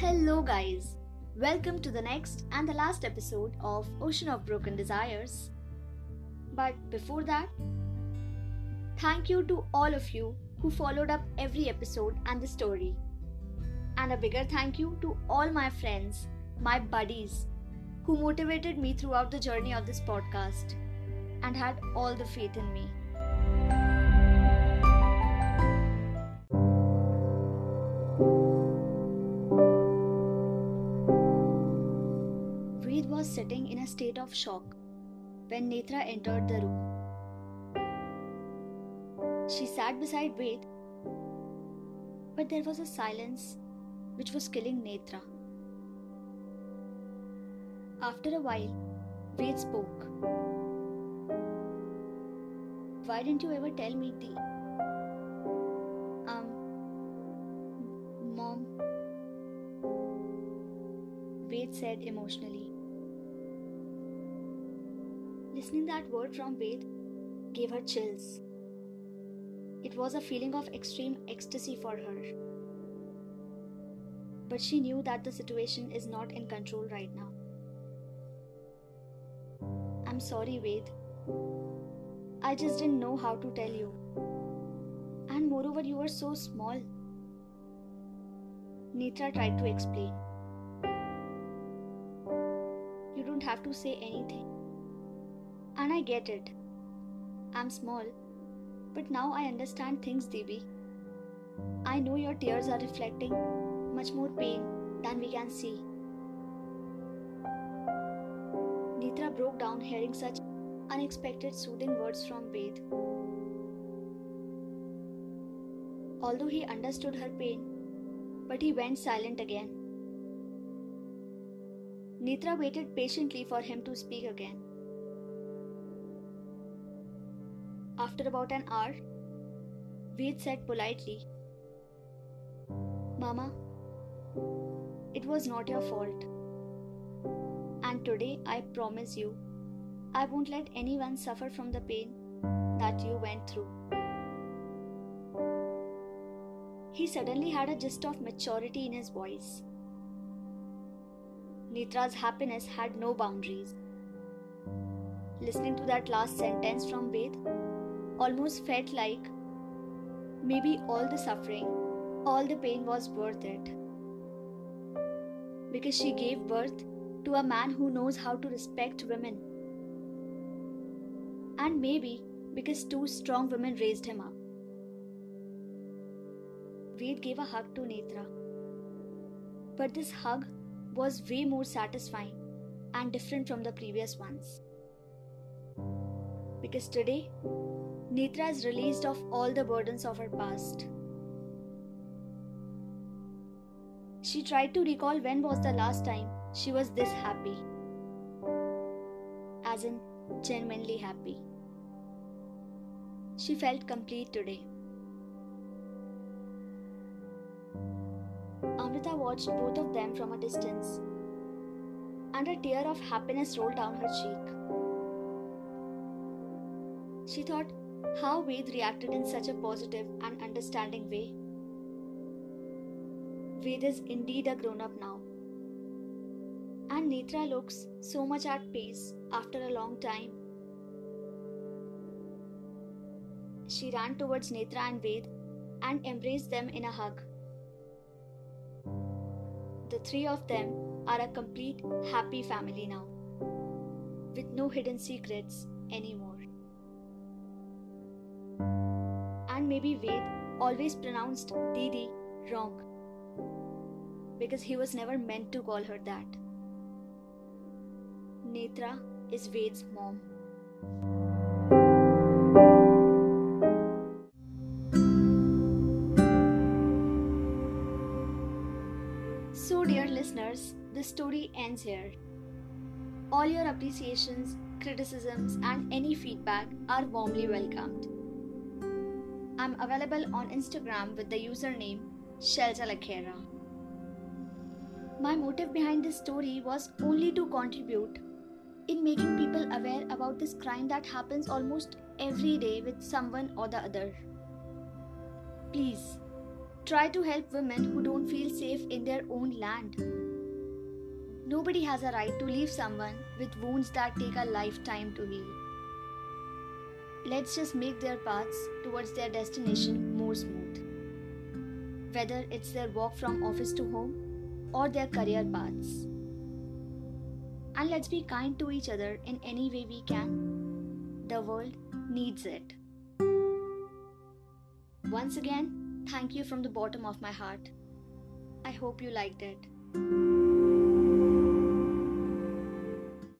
Hello guys, welcome to the next and the last episode of Ocean of Broken Desires. But before that, thank you to all of you who followed up every episode and the story. And a bigger thank you to all my friends, my buddies, who motivated me throughout the journey of this podcast and had all the faith in me. Ved was sitting in a state of shock when Netra entered the room. She sat beside Ved, but there was a silence which was killing Netra. After a while, Ved spoke. Why didn't you ever tell me, Ti? Mom, Ved said emotionally. Listening that word from Ved gave her chills. It was a feeling of extreme ecstasy for her. But she knew that the situation is not in control right now. I'm sorry, Ved. I just didn't know how to tell you. And moreover, you were so small. Netra tried to explain. You don't have to say anything. And I get it. I'm small. But now I understand things, Devi. I know your tears are reflecting much more pain than we can see. Netra broke down hearing such unexpected soothing words from Ved. Although he understood her pain, but he went silent again. Netra waited patiently for him to speak again. After about an hour, Ved said politely, Mama, it was not your fault. And today I promise you, I won't let anyone suffer from the pain that you went through. He suddenly had a gist of maturity in his voice. Netra's happiness had no boundaries. Listening to that last sentence from Ved almost felt like maybe all the suffering, all the pain was worth it. Because she gave birth to a man who knows how to respect women. And maybe because two strong women raised him up. Ved gave a hug to Netra. But this hug was way more satisfying and different from the previous ones. Because today, Netra is released of all the burdens of her past. She tried to recall when was the last time she was this happy. As in, genuinely happy. She felt complete today. Amrita watched both of them from a distance, and a tear of happiness rolled down her cheek. She thought how Ved reacted in such a positive and understanding way. Ved is indeed a grown-up now. And Netra looks so much at peace after a long time. She ran towards Netra and Ved and embraced them in a hug. The three of them are a complete happy family now, with no hidden secrets anymore. And maybe Ved always pronounced Didi wrong, because he was never meant to call her that. Netra is Ved's mom. So dear listeners, the story ends here. All your appreciations, criticisms and any feedback are warmly welcomed. I'm available on Instagram with the username Shelja Lakhera. My motive behind this story was only to contribute in making people aware about this crime that happens almost every day with someone or the other. Please Try to help women who don't feel safe in their own land. Nobody has a right to leave someone with wounds that take a lifetime to heal. Let's just make their paths towards their destination more smooth. Whether it's their walk from office to home or their career paths. And let's be kind to each other in any way we can. The world needs it. Once again, thank you from the bottom of my heart. I hope you liked it.